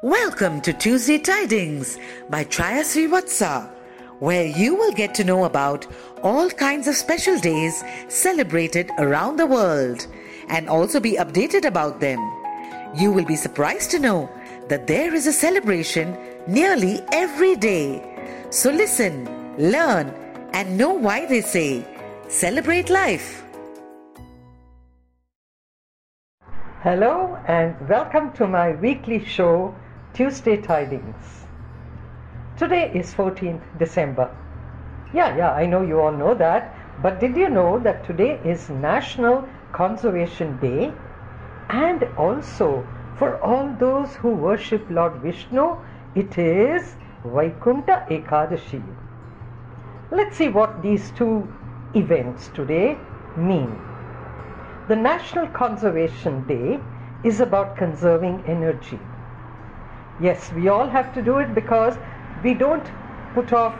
Welcome to Tuesday Tidings by Chaya Srivatsa, where you will get to know about all kinds of special days celebrated around the world and also be updated about them. You will be surprised to know that there is a celebration nearly every day. So listen, learn, and know why they say, celebrate life. Hello and welcome to my weekly show, Tuesday Tidings. Today is 14th December. Yeah, I know you all know that, but did you know that today is National Conservation Day? And also, for all those who worship Lord Vishnu, it is Vaikuntha Ekadashi. Let's see what these two events today mean. The National Conservation Day is about conserving energy. Yes, we all have to do it because we don't put off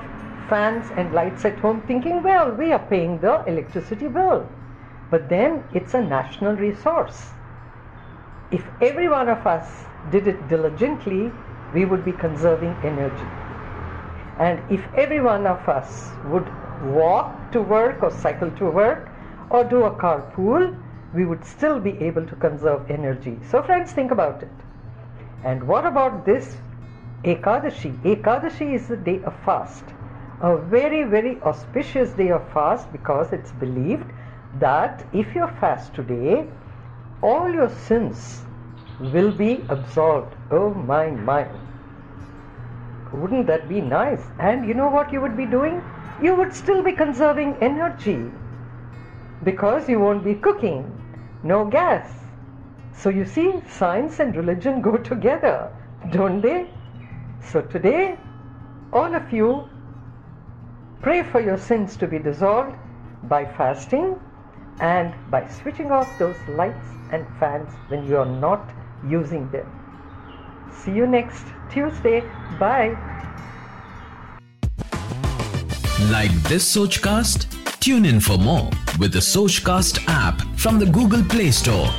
fans and lights at home thinking, well, we are paying the electricity bill. But then it's a national resource. If every one of us did it diligently, we would be conserving energy. And if every one of us would walk to work or cycle to work or do a carpool, we would still be able to conserve energy. So friends, think about it. And what about this Ekadashi? Ekadashi is the day of fast, a very, very auspicious day of fast, because it's believed that if you fast today, all your sins will be absolved. Oh my. Wouldn't that be nice? And you know what you would be doing? You would still be conserving energy because you won't be cooking, no gas. So you see, science and religion go together, don't they? So today, all of you pray for your sins to be dissolved by fasting and by switching off those lights and fans when you are not using them. See you next Tuesday. Bye. Like this Sochcast? Tune in for more with the Sochcast app from the Google Play Store.